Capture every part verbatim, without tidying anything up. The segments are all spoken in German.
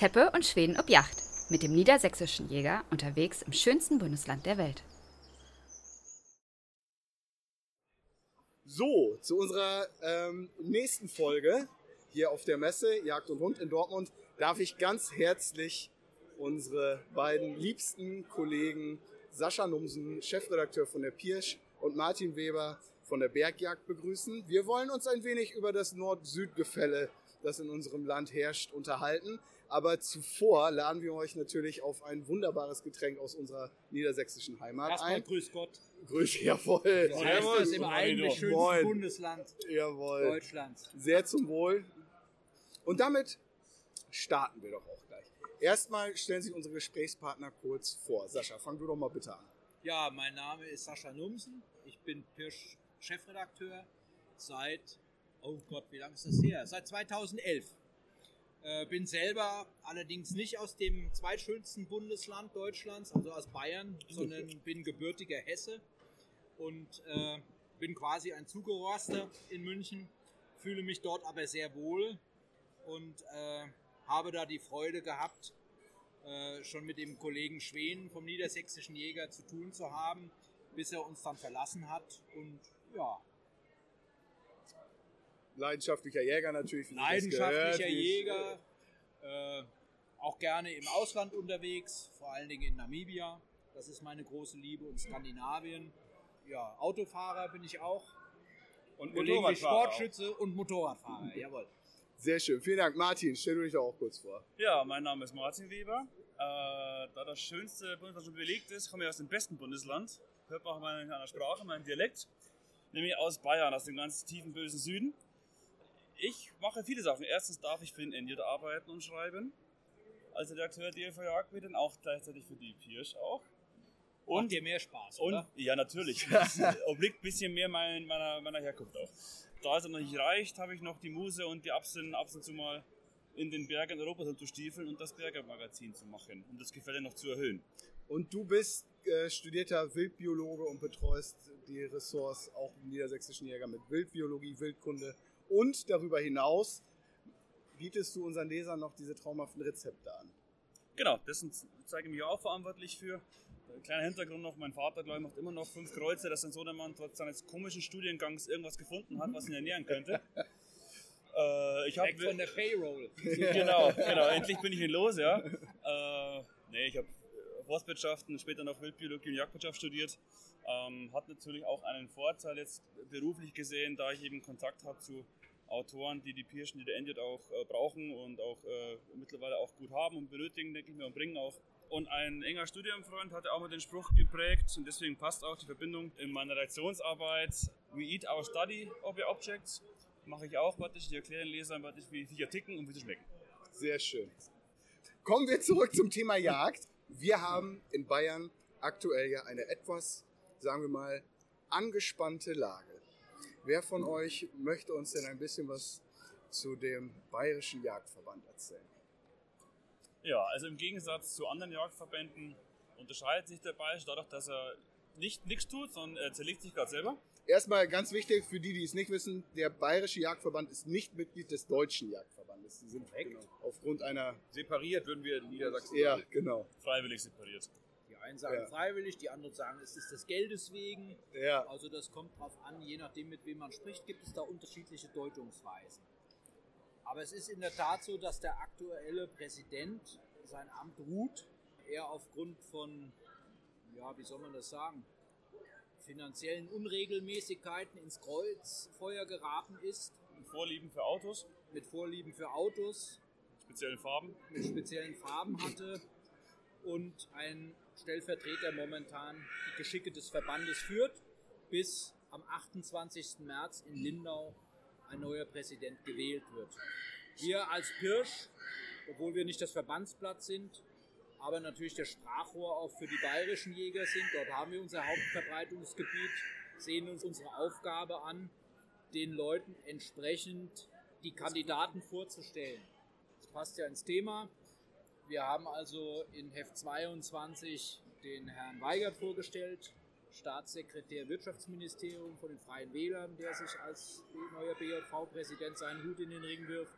Teppe und Schweden ob Jagd. Mit dem niedersächsischen Jäger unterwegs im schönsten Bundesland der Welt. So, zu unserer ähm, nächsten Folge hier auf der Messe Jagd und Hund in Dortmund darf ich ganz herzlich unsere beiden liebsten Kollegen Sascha Numsen, Chefredakteur von der Pirsch, und Martin Weber von der Bergjagd begrüßen. Wir wollen uns ein wenig über das Nord-Süd-Gefälle, das in unserem Land herrscht, unterhalten. Aber zuvor laden wir euch natürlich auf ein wunderbares Getränk aus unserer niedersächsischen Heimat Erstmal ein. Erstmal grüß Gott. Grüß, jawohl. Das heißt, das ist im eigentlich schönsten Moin. Bundesland jawohl. Deutschlands. Sehr zum Wohl. Und damit starten wir doch auch gleich. Erstmal stellen sich unsere Gesprächspartner kurz vor. Sascha, fang du doch mal bitte an. Ja, mein Name ist Sascha Numsen. Ich bin Pirsch-Chefredakteur seit, oh Gott, wie lange ist das her? Seit zweitausendelf. Äh, bin selber allerdings nicht aus dem zweitschönsten Bundesland Deutschlands, also aus Bayern, sondern bin gebürtiger Hesse und äh, bin quasi ein Zugehorster in München, fühle mich dort aber sehr wohl und äh, habe da die Freude gehabt, äh, schon mit dem Kollegen Schwen vom niedersächsischen Jäger zu tun zu haben, bis er uns dann verlassen hat und ja. Leidenschaftlicher Jäger natürlich. Wie Leidenschaftlicher das gehört, Jäger, äh, auch gerne im Ausland unterwegs, vor allen Dingen in Namibia. Das ist meine große Liebe und Skandinavien. Ja, Autofahrer bin ich auch. Und Motorradfahrer. Sportschütze auch. Und Motorradfahrer, jawohl. Sehr schön, vielen Dank. Martin, stell du dich auch kurz vor. Ja, mein Name ist Martin Weber. Äh, da das schönste Bundesland schon belegt ist, komme ich aus dem besten Bundesland. Hört man auch mal in einer Sprache, meinen Dialekt. Nämlich aus Bayern, aus dem ganz tiefen, bösen Süden. Ich mache viele Sachen. Erstens darf ich für den N J arbeiten und schreiben. Als Redakteur der D L V Jagd wird dann auch gleichzeitig für die Pirsch auch. Und macht dir mehr Spaß, und, oder? Ja, natürlich. Das obliegt ein bisschen mehr mein, meiner, meiner Herkunft auch. Da es noch nicht reicht, habe ich noch die Muse und die Absinnen, ab und zu mal in den Bergen Europas zu stiefeln und das Berger-Magazin zu machen, um das Gefälle noch zu erhöhen. Und du bist äh, studierter Wildbiologe und betreust die Ressorts auch im niedersächsischen Jäger mit Wildbiologie, Wildkunde. Und darüber hinaus bietest du unseren Lesern noch diese traumhaften Rezepte an. Genau, das zeige ich mich auch verantwortlich für. Kleiner Hintergrund noch, mein Vater, glaube ich, macht immer noch fünf Kreuze, dass sein Sohnemann trotz seines komischen Studiengangs irgendwas gefunden hat, was ihn ernähren könnte. äh, ich Direkt hab, von der Payroll. genau, genau, endlich bin ich ihn los, ja. Äh, nee, ich habe Forstwirtschaften, später noch Wildbiologie und Jagdwirtschaft studiert. Ähm, hat natürlich auch einen Vorteil jetzt beruflich gesehen, da ich eben Kontakt habe zu Autoren, die die Pirschen, die der N J auch äh, brauchen und auch äh, mittlerweile auch gut haben und benötigen, denke ich mir, und bringen auch. Und ein enger Studienfreund hatte auch mal den Spruch geprägt und deswegen passt auch die Verbindung in meiner Redaktionsarbeit. We eat our study of your objects. Mache ich auch, was ich erkläre den Lesern, was ich, wie Viecher ticken und wie sie schmecken. Sehr schön. Kommen wir zurück zum Thema Jagd. Wir haben in Bayern aktuell ja eine etwas, sagen wir mal, angespannte Lage. Wer von euch möchte uns denn ein bisschen was zu dem Bayerischen Jagdverband erzählen? Ja, also im Gegensatz zu anderen Jagdverbänden unterscheidet sich der Bayerische dadurch, dass er nicht nichts tut, sondern er zerlegt sich gerade selber. Erstmal ganz wichtig für die, die es nicht wissen, der Bayerische Jagdverband ist nicht Mitglied des Deutschen Jagdverbandes. Die sind weg. Genau. Aufgrund einer... Separiert würden wir in Niedersachsen ja, sagen. Genau. Freiwillig separiert. Die einen sagen ja. freiwillig, die anderen sagen, es ist des Geldes wegen. Ja. Also das kommt drauf an, je nachdem mit wem man spricht, gibt es da unterschiedliche Deutungsweisen. Aber es ist in der Tat so, dass der aktuelle Präsident sein Amt ruht, eher aufgrund von, ja, wie soll man das sagen, finanziellen Unregelmäßigkeiten ins Kreuzfeuer geraten ist. Mit Vorlieben für Autos. Mit Vorlieben für Autos. Mit speziellen Farben. Mit speziellen Farben hatte und ein Stellvertreter momentan die Geschicke des Verbandes führt, bis am achtundzwanzigsten März in Lindau ein neuer Präsident gewählt wird. Wir als Pirsch, obwohl wir nicht das Verbandsblatt sind, aber natürlich der Sprachrohr auch für die bayerischen Jäger sind, dort haben wir unser Hauptverbreitungsgebiet, sehen uns unsere Aufgabe an, den Leuten entsprechend die Kandidaten vorzustellen. Das passt ja ins Thema. Wir haben also in Heft zweiundzwanzig den Herrn Weigert vorgestellt, Staatssekretär Wirtschaftsministerium von den Freien Wählern, der sich als neuer B J V-Präsident seinen Hut in den Ring wirft.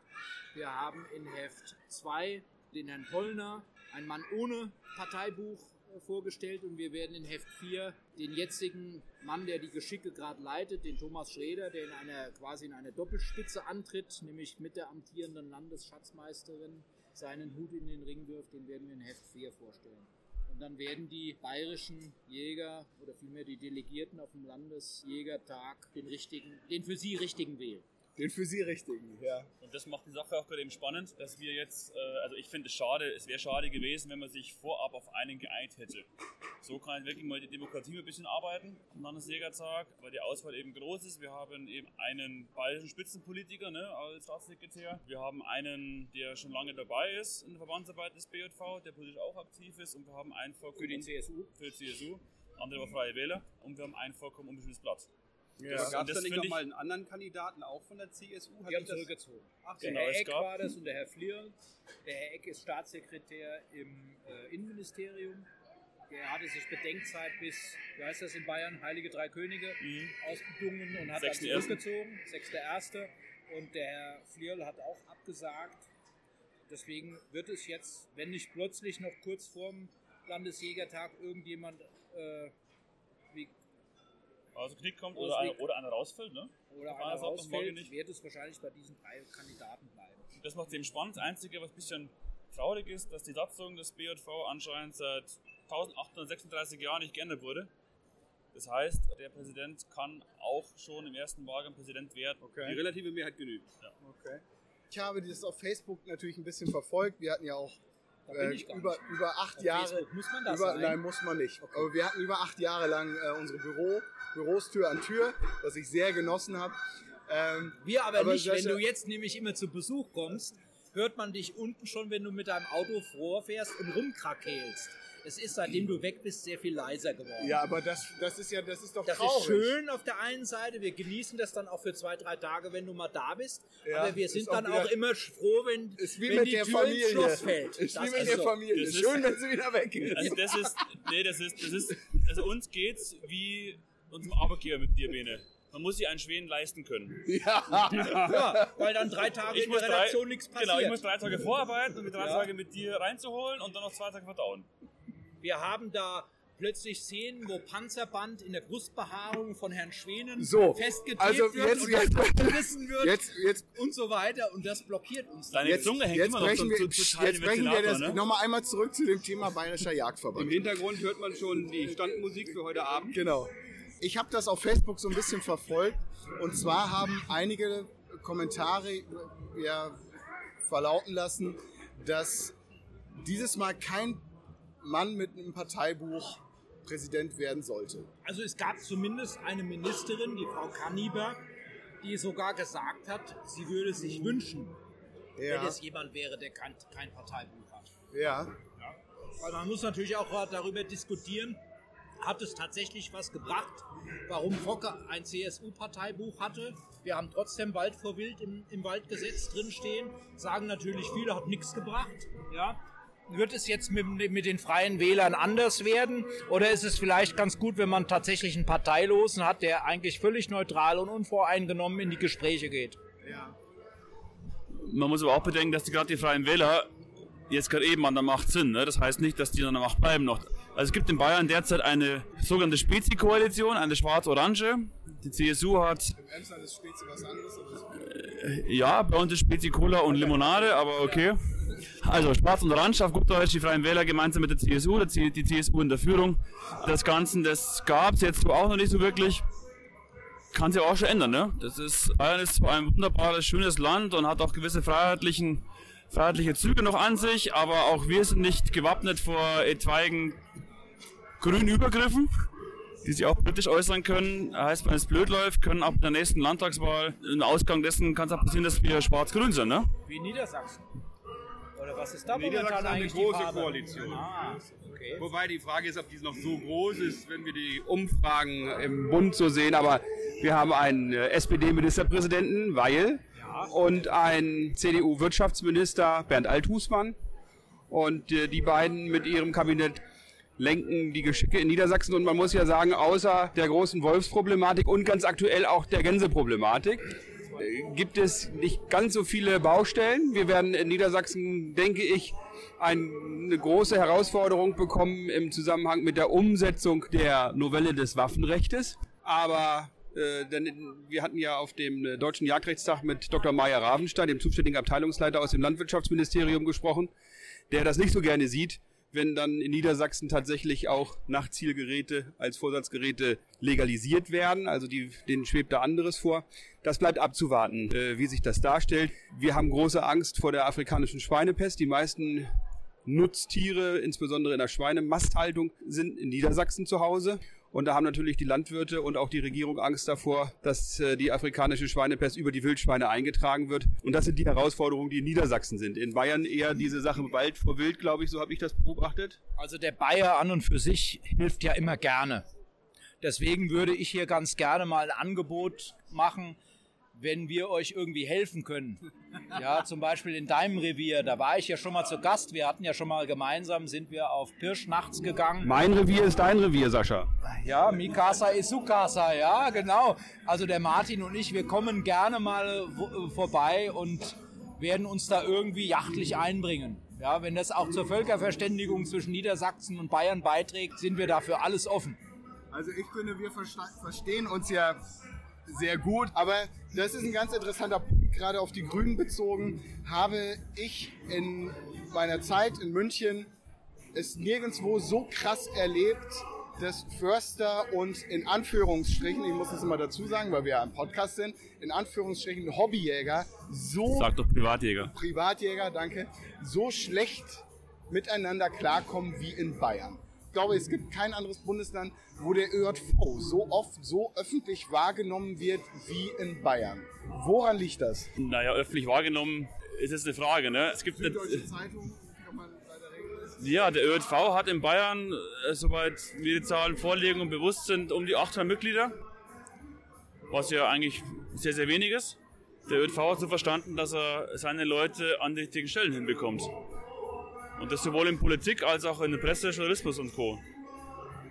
Wir haben in Heft zwei den Herrn Pollner, ein Mann ohne Parteibuch, vorgestellt, und wir werden in Heft vier den jetzigen Mann, der die Geschicke gerade leitet, den Thomas Schröder, der in einer, quasi in einer Doppelspitze antritt, nämlich mit der amtierenden Landesschatzmeisterin, seinen Hut in den Ring wirft, den werden wir in Heft vier vorstellen. Und dann werden die bayerischen Jäger oder vielmehr die Delegierten auf dem Landesjägertag den richtigen, den für sie richtigen wählen. Den für Sie richtigen, ja. Und das macht die Sache auch gerade eben spannend, dass wir jetzt, äh, also ich finde es schade, es wäre schade gewesen, wenn man sich vorab auf einen geeinigt hätte. So kann wirklich mal die Demokratie ein bisschen arbeiten am Landesjägertag, weil die Auswahl eben groß ist. Wir haben eben einen bayerischen Spitzenpolitiker, ne, als Staatssekretär. Wir haben einen, der schon lange dabei ist in der Verbandsarbeit des B J V, der politisch auch aktiv ist, und wir haben einen vollkommen für die C S U, für die C S U, andere war Freie Wähler, und wir haben einen vollkommen unbestimmtes Blatt. Ja. Das, gab es da nicht noch mal einen anderen Kandidaten, auch von der C S U? Die haben zurückgezogen. Ach, genau, der Herr Eck war das und der Herr Flierl. Der Herr Eck ist Staatssekretär im äh, Innenministerium. Der hatte sich Bedenkzeit bis, wie heißt das in Bayern, Heilige Drei Könige mhm. ausbedungen und hat dann zurückgezogen. sechster erster Und der Herr Flierl hat auch abgesagt. Deswegen wird es jetzt, wenn nicht plötzlich noch kurz vorm Landesjägertag irgendjemand äh, wie Also Knick kommt oder einer, oder einer rausfällt, ne? Oder einer rausfällt, wird es wahrscheinlich bei diesen drei Kandidaten bleiben. Das macht es eben spannend. Das Einzige, was ein bisschen traurig ist, dass die Satzung des B J V anscheinend seit eintausendachthundertsechsunddreißig Jahren nicht geändert wurde. Das heißt, der Präsident kann auch schon im ersten Wahlgang Präsident werden. Okay. Die relative Mehrheit genügt. Ja. Okay. Ich habe das auf Facebook natürlich ein bisschen verfolgt. Wir hatten ja auch Äh, über, über acht auf Jahre. Facebook. Muss man das über, Nein, muss man nicht. Okay. Aber wir hatten über acht Jahre lang äh, unsere Büro, Büros Tür an Tür, was ich sehr genossen habe. Ähm, wir aber, aber nicht. Wenn du jetzt nämlich immer zu Besuch kommst, hört man dich unten schon, wenn du mit deinem Auto vorfährst und rumkrakelst. Es ist, seitdem du weg bist, sehr viel leiser geworden. Ja, aber das, das ist ja, das ist doch das traurig. Das ist schön auf der einen Seite. Wir genießen das dann auch für zwei, drei Tage, wenn du mal da bist. Ja, aber wir sind auch dann wieder, auch immer froh, wenn, ist wie wenn mit die der Tür Familie. ins Schloss fällt. Ist das wie mit ist der so. Familie. Ist schön, wenn sie wieder weg ist. Also das ist, nee, das ist, das ist, also uns geht's wie unserem Arbeitgeber mit dir, Bene. Man muss sich einen Schweden leisten können. Ja, ja, weil dann drei Tage ich in der Redaktion drei, nichts passiert. Genau, ich muss drei Tage vorarbeiten, um die drei ja. Tage mit dir reinzuholen und dann noch zwei Tage verdauen. Wir haben da plötzlich Szenen, wo Panzerband in der Brustbehaarung von Herrn Schweden so, festgeklebt also wird jetzt, und jetzt, gerissen wird jetzt, jetzt, und so weiter. Und das blockiert uns dann. Deine Zunge hängt immer noch zum Teil. Jetzt brechen wir das ne? nochmal einmal zurück zu dem Thema Bayerischer Jagdverband. Im Hintergrund hört man schon die Standmusik für heute Abend. Genau. Ich habe das auf Facebook so ein bisschen verfolgt, und zwar haben einige Kommentare ja, verlauten lassen, dass dieses Mal kein Mann mit einem Parteibuch Präsident werden sollte. Also es gab zumindest eine Ministerin, die Frau Kaniberg, die sogar gesagt hat, sie würde sich mhm. wünschen, ja. wenn es jemand wäre, der kein, kein Parteibuch hat. Ja. ja. Weil man muss natürlich auch darüber diskutieren, hat es tatsächlich was gebracht, warum Focke ein C S U-Parteibuch hatte. Wir haben trotzdem Wald vor Wild im, im Waldgesetz drinstehen. Sagen natürlich viele, hat nichts gebracht. Ja. Wird es jetzt mit, mit den Freien Wählern anders werden? Oder ist es vielleicht ganz gut, wenn man tatsächlich einen Parteilosen hat, der eigentlich völlig neutral und unvoreingenommen in die Gespräche geht? Ja. Man muss aber auch bedenken, dass die, gerade die Freien Wähler jetzt gerade eben an der Macht sind. Ne? Das heißt nicht, dass die an der Macht bleiben noch. Also es gibt in Bayern derzeit eine sogenannte Spezi-Koalition, eine schwarz-orange. Die C S U hat... Im Emsland ist Spezi was anderes? Oder? Ja, bei uns ist Spezi Cola und Limonade, aber okay. Also schwarz und orange, auf gut Deutsch, die Freien Wähler gemeinsam mit der C S U, die C S U in der Führung. Das Ganze, das gab es jetzt auch noch nicht so wirklich. Kann sich auch schon ändern, ne? Das ist, Bayern ist zwar ein wunderbares, schönes Land und hat auch gewisse freiheitlichen... Freiheitliche Züge noch an sich, aber auch wir sind nicht gewappnet vor etwaigen grünen Übergriffen, die sich auch politisch äußern können. Heißt, wenn es blöd läuft, können ab der nächsten Landtagswahl, im Ausgang dessen kann es auch passieren, dass wir schwarz-grün sind, ne? Wie in Niedersachsen. Oder was ist da momentan eigentlich eine große Koalition. Ah, okay. Wobei die Frage ist, ob die noch so groß ist, wenn wir die Umfragen im Bund so sehen. Aber wir haben einen S P D-Ministerpräsidenten, Weil, ja. und einen C D U-Wirtschaftsminister, Bernd Althusmann. Und die beiden mit ihrem Kabinett lenken die Geschicke in Niedersachsen. Und man muss ja sagen, außer der großen Wolfsproblematik und ganz aktuell auch der Gänseproblematik gibt es nicht ganz so viele Baustellen. Wir werden in Niedersachsen, denke ich, eine große Herausforderung bekommen im Zusammenhang mit der Umsetzung der Novelle des Waffenrechts. Aber äh, denn wir hatten ja auf dem Deutschen Jagdrechtstag mit Doktor Maja Ravenstein, dem zuständigen Abteilungsleiter aus dem Landwirtschaftsministerium, gesprochen, der das nicht so gerne sieht, wenn dann in Niedersachsen tatsächlich auch Nachtzielgeräte als Vorsatzgeräte legalisiert werden. Also die, denen schwebt da anderes vor. Das bleibt abzuwarten, äh, wie sich das darstellt. Wir haben große Angst vor der afrikanischen Schweinepest. Die meisten Nutztiere, insbesondere in der Schweinemasthaltung, sind in Niedersachsen zu Hause. Und da haben natürlich die Landwirte und auch die Regierung Angst davor, dass äh, die afrikanische Schweinepest über die Wildschweine eingetragen wird. Und das sind die Herausforderungen, die in Niedersachsen sind. In Bayern eher diese Sache Wald vor Wild, glaube ich, so habe ich das beobachtet. Also der Bayer an und für sich hilft ja immer gerne. Deswegen würde ich hier ganz gerne mal ein Angebot machen, wenn wir euch irgendwie helfen können. Ja, zum Beispiel in deinem Revier, da war ich ja schon mal zu Gast. Wir hatten ja schon mal gemeinsam, sind wir auf Pirsch nachts gegangen. Mein Revier ist dein Revier, Sascha. Ja, Mikasa ist Sukasa, ja, genau. Also der Martin und ich, wir kommen gerne mal wo, vorbei und werden uns da irgendwie jachtlich einbringen. Ja, wenn das auch zur Völkerverständigung zwischen Niedersachsen und Bayern beiträgt, sind wir dafür alles offen. Also ich finde, wir verstehen uns ja sehr gut, aber das ist ein ganz interessanter Punkt, gerade auf die Grünen bezogen, habe ich in meiner Zeit in München es nirgendwo so krass erlebt, dass Förster und in Anführungsstrichen, ich muss das immer dazu sagen, weil wir ja im Podcast sind, in Anführungsstrichen Hobbyjäger, so... Sag doch Privatjäger. Privatjäger, danke. So schlecht miteinander klarkommen wie in Bayern. Ich glaube, es gibt kein anderes Bundesland, wo der ÖHV so oft so öffentlich wahrgenommen wird wie in Bayern. Woran liegt das? Naja, öffentlich wahrgenommen ist es eine Frage, ne? Es gibt eine Süddeutsche Zeitung, kann man leider ja, der ÖHV hat in Bayern, äh, soweit mir die Zahlen vorliegen und bewusst sind, um die achthundert Mitglieder, was ja eigentlich sehr, sehr wenig ist. Der ÖHV hat so verstanden, dass er seine Leute an die richtigen Stellen hinbekommt. Und das sowohl in Politik als auch in der Presse, Journalismus und Co.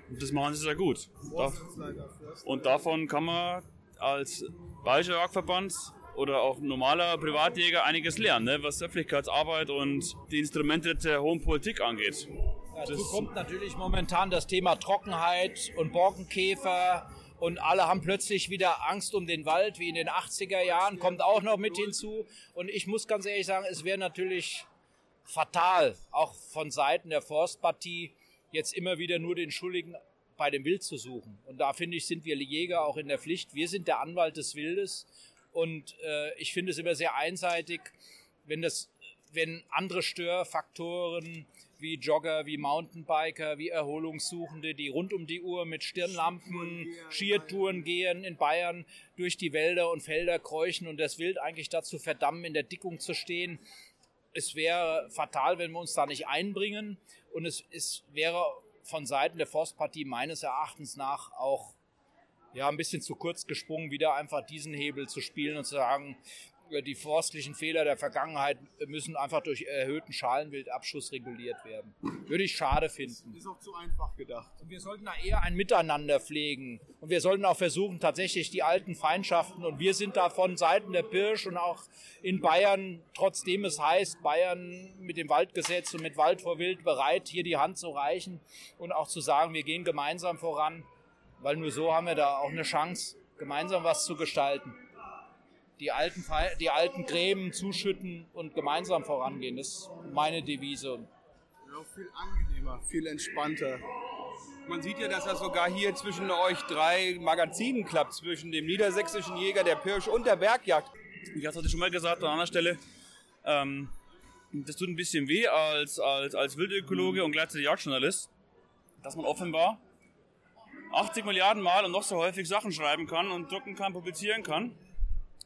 Und das machen sie sehr gut. Und davon kann man als Bayerischer Jagdverband oder auch normaler Privatjäger einiges lernen, ne? Was Öffentlichkeitsarbeit und die Instrumente der hohen Politik angeht. Dazu das kommt natürlich momentan das Thema Trockenheit und Borkenkäfer. Und alle haben plötzlich wieder Angst um den Wald, wie in den achtziger Jahren, kommt auch noch mit hinzu. Und ich muss ganz ehrlich sagen, es wäre natürlich fatal, auch von Seiten der Forstpartie, jetzt immer wieder nur den Schuldigen bei dem Wild zu suchen. Und da, finde ich, sind wir Jäger auch in der Pflicht. Wir sind der Anwalt des Wildes und äh, ich finde es immer sehr einseitig, wenn, das, wenn andere Störfaktoren wie Jogger, wie Mountainbiker, wie Erholungssuchende, die rund um die Uhr mit Stirnlampen, Skitouren gehen in Bayern, durch die Wälder und Felder kräuchen und das Wild eigentlich dazu verdammen, in der Dickung zu stehen. Es wäre fatal, wenn wir uns da nicht einbringen und es, es wäre von Seiten der Forstpartie meines Erachtens nach auch ja, ein bisschen zu kurz gesprungen, wieder einfach diesen Hebel zu spielen und zu sagen, die forstlichen Fehler der Vergangenheit müssen einfach durch erhöhten Schalenwildabschuss reguliert werden. Würde ich schade finden. Ist auch zu einfach gedacht. Und wir sollten da eher ein Miteinander pflegen und wir sollten auch versuchen, tatsächlich die alten Feindschaften, und wir sind da von Seiten der Pirsch und auch in Bayern, trotzdem es heißt, Bayern mit dem Waldgesetz und mit Wald vor Wild bereit, hier die Hand zu reichen und auch zu sagen, wir gehen gemeinsam voran, weil nur so haben wir da auch eine Chance, gemeinsam was zu gestalten. Die alten, die alten Gräben zuschütten und gemeinsam vorangehen. Das ist meine Devise. Ja, viel angenehmer, viel entspannter. Man sieht ja, dass das sogar hier zwischen euch drei Magazinen klappt, zwischen dem niedersächsischen Jäger, der Pirsch und der Bergjagd. Ich hatte schon mal gesagt an einer Stelle, ähm, das tut ein bisschen weh als, als, als Wildökologe und gleichzeitig Jagdjournalist, dass man offenbar achtzig Milliarden Mal und noch so häufig Sachen schreiben kann und drucken kann, publizieren kann.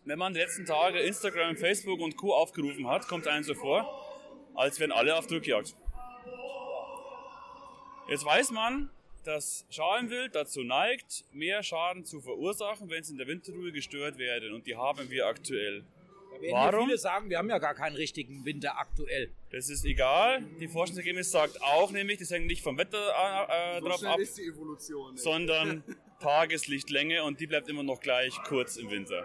Wenn man die letzten Tage Instagram, Facebook und Co. aufgerufen hat, kommt einem so vor, als wären alle auf Drückjagd. Jetzt weiß man, dass Schalenwild dazu neigt, mehr Schaden zu verursachen, wenn es in der Winterruhe gestört werden. Und die haben wir aktuell. Da Warum? Ja, viele sagen, wir haben ja gar keinen richtigen Winter aktuell. Das ist egal. Die Forschungsergebnis sagt auch nämlich, das hängt nicht vom Wetter äh, so drauf ab, ist die Evolution, sondern Tageslichtlänge, und die bleibt immer noch gleich kurz im Winter.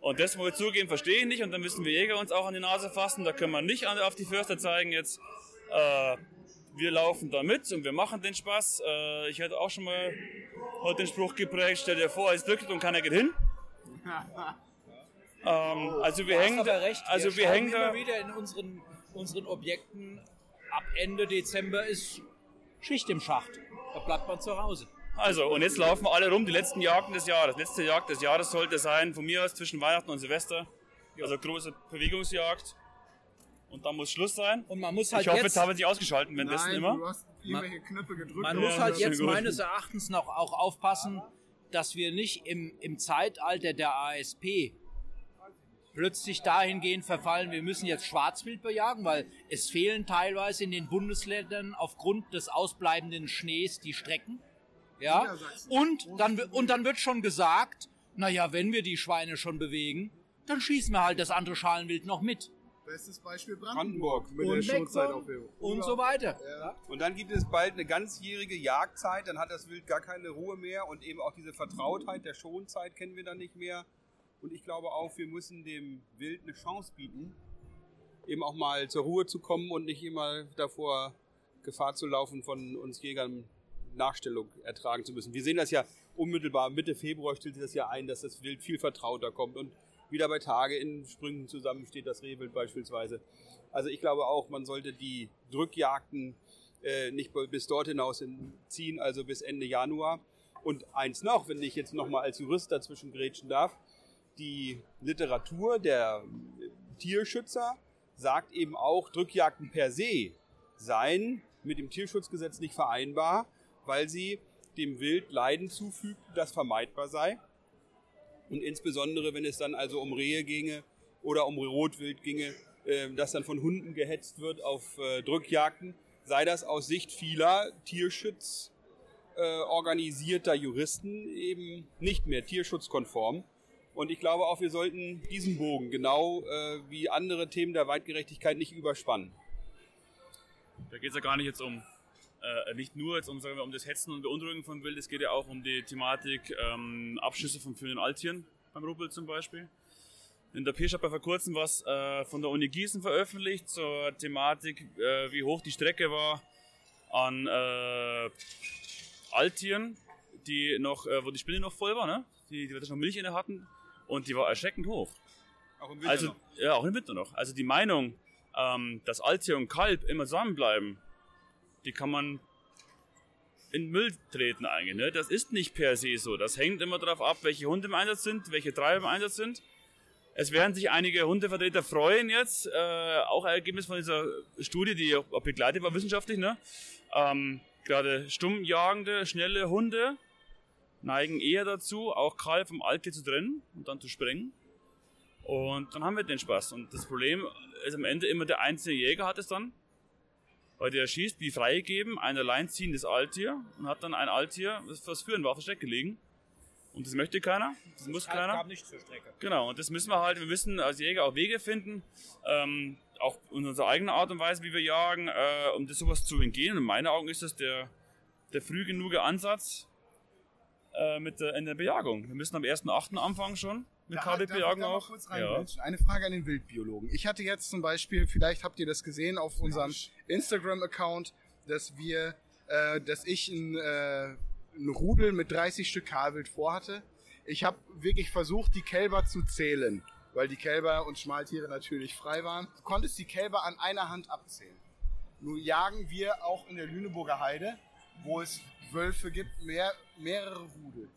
Und das, muss ich zugeben, verstehe ich nicht. Und dann müssen wir Jäger uns auch an die Nase fassen. Da können wir nicht auf die Förster zeigen jetzt. Äh, wir laufen da mit und wir machen den Spaß. Äh, ich hatte auch schon mal heute den Spruch geprägt, stell dir vor, es drückt und keiner geht hin. ähm, also wir hängen da, recht. Also wir, wir hängen immer da wieder in unseren, unseren Objekten. Ab Ende Dezember ist Schicht im Schacht. Da bleibt man zu Hause. Also, und jetzt laufen wir alle rum, die letzten Jagden des Jahres. Letzte Jagd des Jahres sollte sein, von mir aus zwischen Weihnachten und Silvester. Also große Bewegungsjagd. Und dann muss Schluss sein. Und man muss halt ich hoffe, jetzt, jetzt haben wir sich ausgeschalten, wenn das immer. Du hast irgendwelche Knöpfe gedrückt. Man muss halt jetzt meines Erachtens noch auch aufpassen, dass wir nicht im, im Zeitalter der A S P plötzlich dahingehend verfallen, wir müssen jetzt Schwarzwild bejagen, weil es fehlen teilweise in den Bundesländern aufgrund des ausbleibenden Schnees die Strecken. Ja, und dann, und dann wird schon gesagt, naja, wenn wir die Schweine schon bewegen, dann schießen wir halt das andere Schalenwild noch mit. Bestes Beispiel Brandenburg. Brandenburg mit und der Schonzeitaufhebung. Und so weiter. Ja. Und dann gibt es bald eine ganzjährige Jagdzeit, dann hat das Wild gar keine Ruhe mehr und eben auch diese Vertrautheit der Schonzeit kennen wir dann nicht mehr. Und ich glaube auch, wir müssen dem Wild eine Chance bieten, eben auch mal zur Ruhe zu kommen und nicht immer davor Gefahr zu laufen, von uns Jägern Nachstellung ertragen zu müssen. Wir sehen das ja unmittelbar, Mitte Februar stellt sich das ja ein, dass das Wild viel vertrauter kommt und wieder bei Tage in Sprüngen zusammensteht, das Rehwild beispielsweise. Also ich glaube auch, man sollte die Drückjagden äh, nicht bis dort hinaus ziehen, also bis Ende Januar. Und eins noch, wenn ich jetzt nochmal als Jurist dazwischen grätschen darf, die Literatur der Tierschützer sagt eben auch, Drückjagden per se seien mit dem Tierschutzgesetz nicht vereinbar, weil sie dem Wild Leiden zufügten, das vermeidbar sei. Und insbesondere, wenn es dann also um Rehe ginge oder um Rotwild ginge, äh, das dann von Hunden gehetzt wird auf äh, Drückjagden, sei das aus Sicht vieler Tierschutz äh, organisierter Juristen eben nicht mehr tierschutzkonform. Und ich glaube auch, wir sollten diesen Bogen, genau äh, wie andere Themen der Weitgerechtigkeit, nicht überspannen. Da geht es ja gar nicht jetzt um, äh, nicht nur jetzt um, sagen wir, um das Hetzen und Beunruhigen von Wild, es geht ja auch um die Thematik ähm, Abschüsse von führenden Alttieren, beim Ruppel zum Beispiel. In der Pirsch hat vor kurzem was äh, von der Uni Gießen veröffentlicht zur Thematik, äh, wie hoch die Strecke war an äh, Alttieren, die noch, äh, wo die Spinne noch voll war, ne? die, die wirklich noch Milch inne hatten. Und die war erschreckend hoch. Auch im Winter also, noch? Ja, auch im Winter noch. Also die Meinung, ähm, dass Alttier und Kalb immer zusammenbleiben, die kann man in Müll treten eigentlich. Ne? Das ist nicht per se so. Das hängt immer darauf ab, welche Hunde im Einsatz sind, welche Treiber im Einsatz sind. Es werden sich einige Hundevertreter freuen jetzt, äh, auch ein Ergebnis von dieser Studie, die auch begleitet war wissenschaftlich. Ne? Ähm, gerade stumm jagende, schnelle Hunde neigen eher dazu, auch Kalb vom Alttier zu trennen und dann zu sprengen. Und dann haben wir den Spaß. Und das Problem ist am Ende immer, der einzelne Jäger hat es dann, weil der schießt, wie freigegeben, ein alleinziehendes Alttier und hat dann ein Alttier, was führen war, auf der Strecke liegen. Und das möchte keiner, das, das muss keiner. Das kam nicht zur Strecke. Genau, und das müssen wir halt, wir müssen als Jäger auch Wege finden, ähm, auch in unserer eigenen Art und Weise, wie wir jagen, äh, um das sowas zu entgehen. Und in meinen Augen ist das der, der früh genüge Ansatz, mit der, in der Bejagung. Wir müssen am ersten achten anfangen schon mit K D-Bejagung auch. Ja. Eine Frage an den Wildbiologen. Ich hatte jetzt zum Beispiel, vielleicht habt ihr das gesehen auf unserem Instagram-Account, dass wir, äh, dass ich ein, äh, ein Rudel mit dreißig Stück Kahlwild vorhatte. Ich habe wirklich versucht, die Kälber zu zählen, weil die Kälber und Schmaltiere natürlich frei waren. Du konntest die Kälber an einer Hand abzählen. Nun jagen wir auch in der Lüneburger Heide, wo es Wölfe gibt, mehr, mehrere Rudel.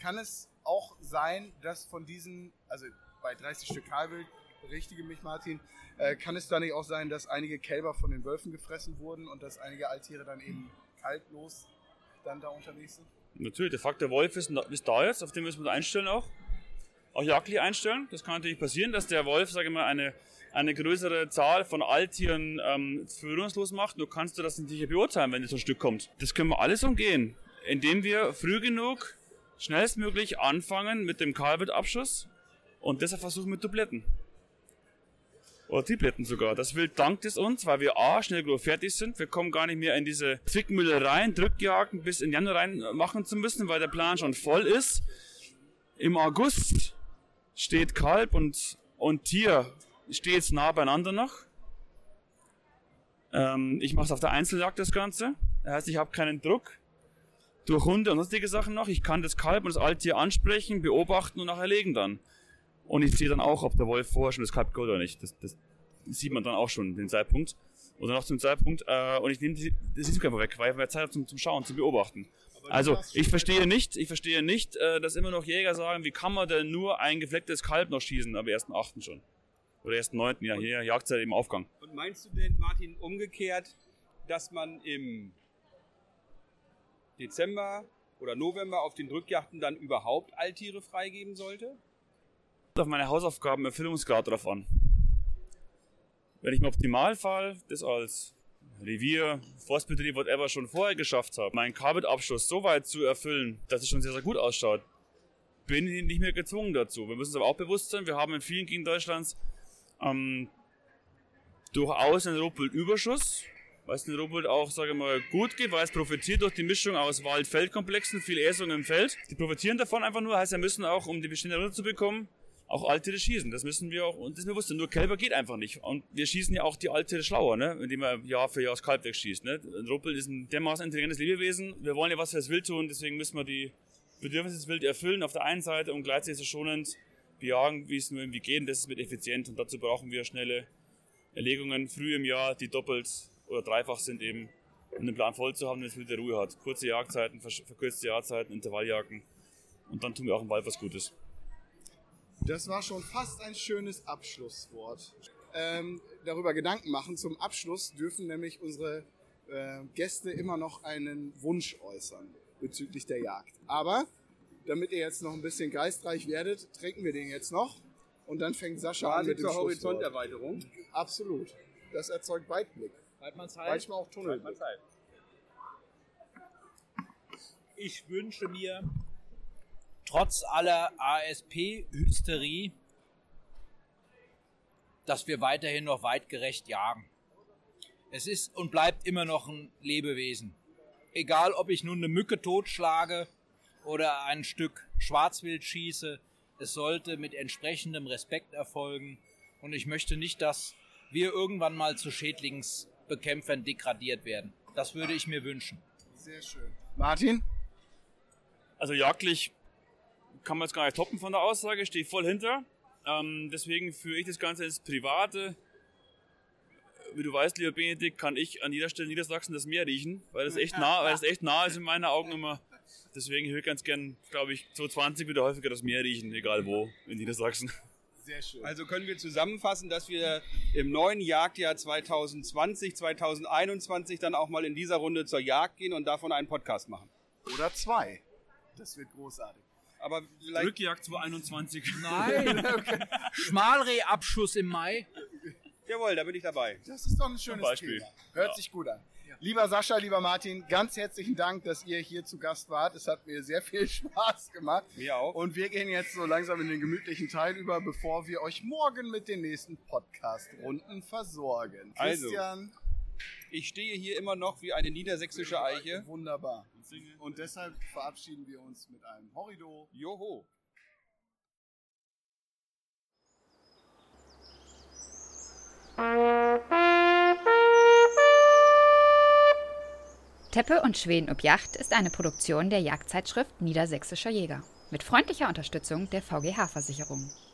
Kann es auch sein, dass von diesen, also bei dreißig Stück Kahlwild, berichtige mich Martin, äh, kann es da nicht auch sein, dass einige Kälber von den Wölfen gefressen wurden und dass einige Alttiere dann eben kaltlos dann da unterwegs sind? Natürlich, der Faktor Wolf ist, ist da jetzt, auf den müssen wir einstellen auch. Auch jagdlich einstellen. Das kann natürlich passieren, dass der Wolf, sage ich mal, eine, eine größere Zahl von Alttieren ähm, führungslos macht. Nur kannst du das nicht sicher beurteilen, wenn es so ein Stück kommt. Das können wir alles umgehen, indem wir früh genug, schnellstmöglich anfangen mit dem Kahlwildabschuss und deshalb versuchen mit Dubletten. Oder Tripletten sogar. Das Wild dankt es uns, weil wir a. schnell genug fertig sind. Wir kommen gar nicht mehr in diese Zwickmühle rein, Drückjagden bis in Januar rein machen zu müssen, weil der Plan schon voll ist. Im August steht Kalb und, und Tier stets nah beieinander noch. Ähm, ich mache es auf der Einzeljagd, das Ganze. Das heißt, ich habe keinen Druck durch Hunde und sonstige Sachen noch. Ich kann das Kalb und das Alttier ansprechen, beobachten und nachher legen dann. Und ich sehe dann auch, ob der Wolf vorher schon das Kalb geholt oder nicht. Das, das sieht man dann auch schon, den Zeitpunkt. Oder noch zum Zeitpunkt. Äh, und ich nehme das Risiko einfach weg, weil ich mehr Zeit habe zum, zum Schauen, zum Beobachten. Also, ich verstehe nicht, ich verstehe nicht, dass immer noch Jäger sagen, wie kann man denn nur ein geflecktes Kalb noch schießen, aber erst am achten schon. Oder erst am neunten Ja, hier Jagdzeit im Aufgang. Und meinst du denn, Martin, umgekehrt, dass man im Dezember oder November auf den Drückjagden dann überhaupt Alttiere freigeben sollte? Auf meine Hausaufgaben Erfüllungsgrad drauf an. Wenn ich im Optimalfall das als Revier, Forstbetrieb, whatever schon vorher geschafft habe, meinen Carbid-Abschuss so weit zu erfüllen, dass es schon sehr, sehr gut ausschaut, bin ich nicht mehr gezwungen dazu. Wir müssen uns aber auch bewusst sein, wir haben in vielen Gegenden Deutschlands ähm, durchaus einen Rotwild-Überschuss, weil es den Rotwild auch, sage ich mal, gut geht, weil es profitiert durch die Mischung aus Wald-Feld-Komplexen, viel Äsung im Feld. Die profitieren davon einfach nur, heißt, wir müssen auch, um die Bestände runterzubekommen, auch Alttiere schießen, das müssen wir auch, und das ist mir bewusst, nur Kälber geht einfach nicht. Und wir schießen ja auch die Alttiere schlauer, ne? Indem man Jahr für Jahr das Kalb wegschießt. Ne? Ein Rotwild ist ein dermaßen intelligentes Lebewesen, wir wollen ja was fürs Wild tun, deswegen müssen wir die Bedürfnisse des Wild erfüllen auf der einen Seite und gleichzeitig so schonend bejagen, wie es nur irgendwie geht, und das ist mit effizient, und dazu brauchen wir schnelle Erlegungen früh im Jahr, die doppelt oder dreifach sind eben, um den Plan voll zu haben, wenn das Wild Ruhe hat. Kurze Jagdzeiten, verkürzte Jagdzeiten, Intervalljagden, und dann tun wir auch im Wald was Gutes. Das war schon fast ein schönes Abschlusswort. Ähm, darüber Gedanken machen. Zum Abschluss dürfen nämlich unsere äh, Gäste immer noch einen Wunsch äußern bezüglich der Jagd. Aber damit ihr jetzt noch ein bisschen geistreich werdet, trinken wir den jetzt noch. Und dann fängt Sascha an mit dem Schlusswort. Horizonterweiterung. Absolut. Das erzeugt Weitblick. Manchmal auch Tunnelblick. Ich wünsche mir trotz aller A S P-Hysterie, dass wir weiterhin noch weitgerecht jagen. Es ist und bleibt immer noch ein Lebewesen. Egal, ob ich nun eine Mücke totschlage oder ein Stück Schwarzwild schieße, es sollte mit entsprechendem Respekt erfolgen. Und ich möchte nicht, dass wir irgendwann mal zu Schädlingsbekämpfern degradiert werden. Das würde ich mir wünschen. Sehr schön. Martin? Also jagdlich kann man jetzt gar nicht toppen von der Aussage, stehe ich voll hinter. Ähm, deswegen führe ich das Ganze ins Private. Wie du weißt, lieber Benedikt, kann ich an jeder Stelle in Niedersachsen das Meer riechen, weil das echt nah, weil das echt nah ist in meinen Augen immer. Deswegen höre ich ganz gern, glaube ich, zwanzig wieder häufiger das Meer riechen, egal wo, in Niedersachsen. Sehr schön. Also können wir zusammenfassen, dass wir im neuen Jagdjahr zwanzig zwanzig, zwanzig einundzwanzig dann auch mal in dieser Runde zur Jagd gehen und davon einen Podcast machen. Oder zwei. Das wird großartig. Aber Rückjagd zweitausendeinundzwanzig. Nein, okay. Schmalrehabschuss im Mai. Jawohl, da bin ich dabei. Das ist doch ein schönes Beispiel. Thema. Hört ja. sich gut an. Ja. Lieber Sascha, lieber Martin, ganz herzlichen Dank, dass ihr hier zu Gast wart. Es hat mir sehr viel Spaß gemacht. Mir auch. Und wir gehen jetzt so langsam in den gemütlichen Teil über, bevor wir euch morgen mit den nächsten Podcast-Runden versorgen. Christian. Also, ich stehe hier immer noch wie eine niedersächsische Eiche. Wunderbar. Und deshalb verabschieden wir uns mit einem Horrido. Joho! Teppe und Schweden ob Jagd ist eine Produktion der Jagdzeitschrift Niedersächsischer Jäger mit freundlicher Unterstützung der V G H-Versicherung.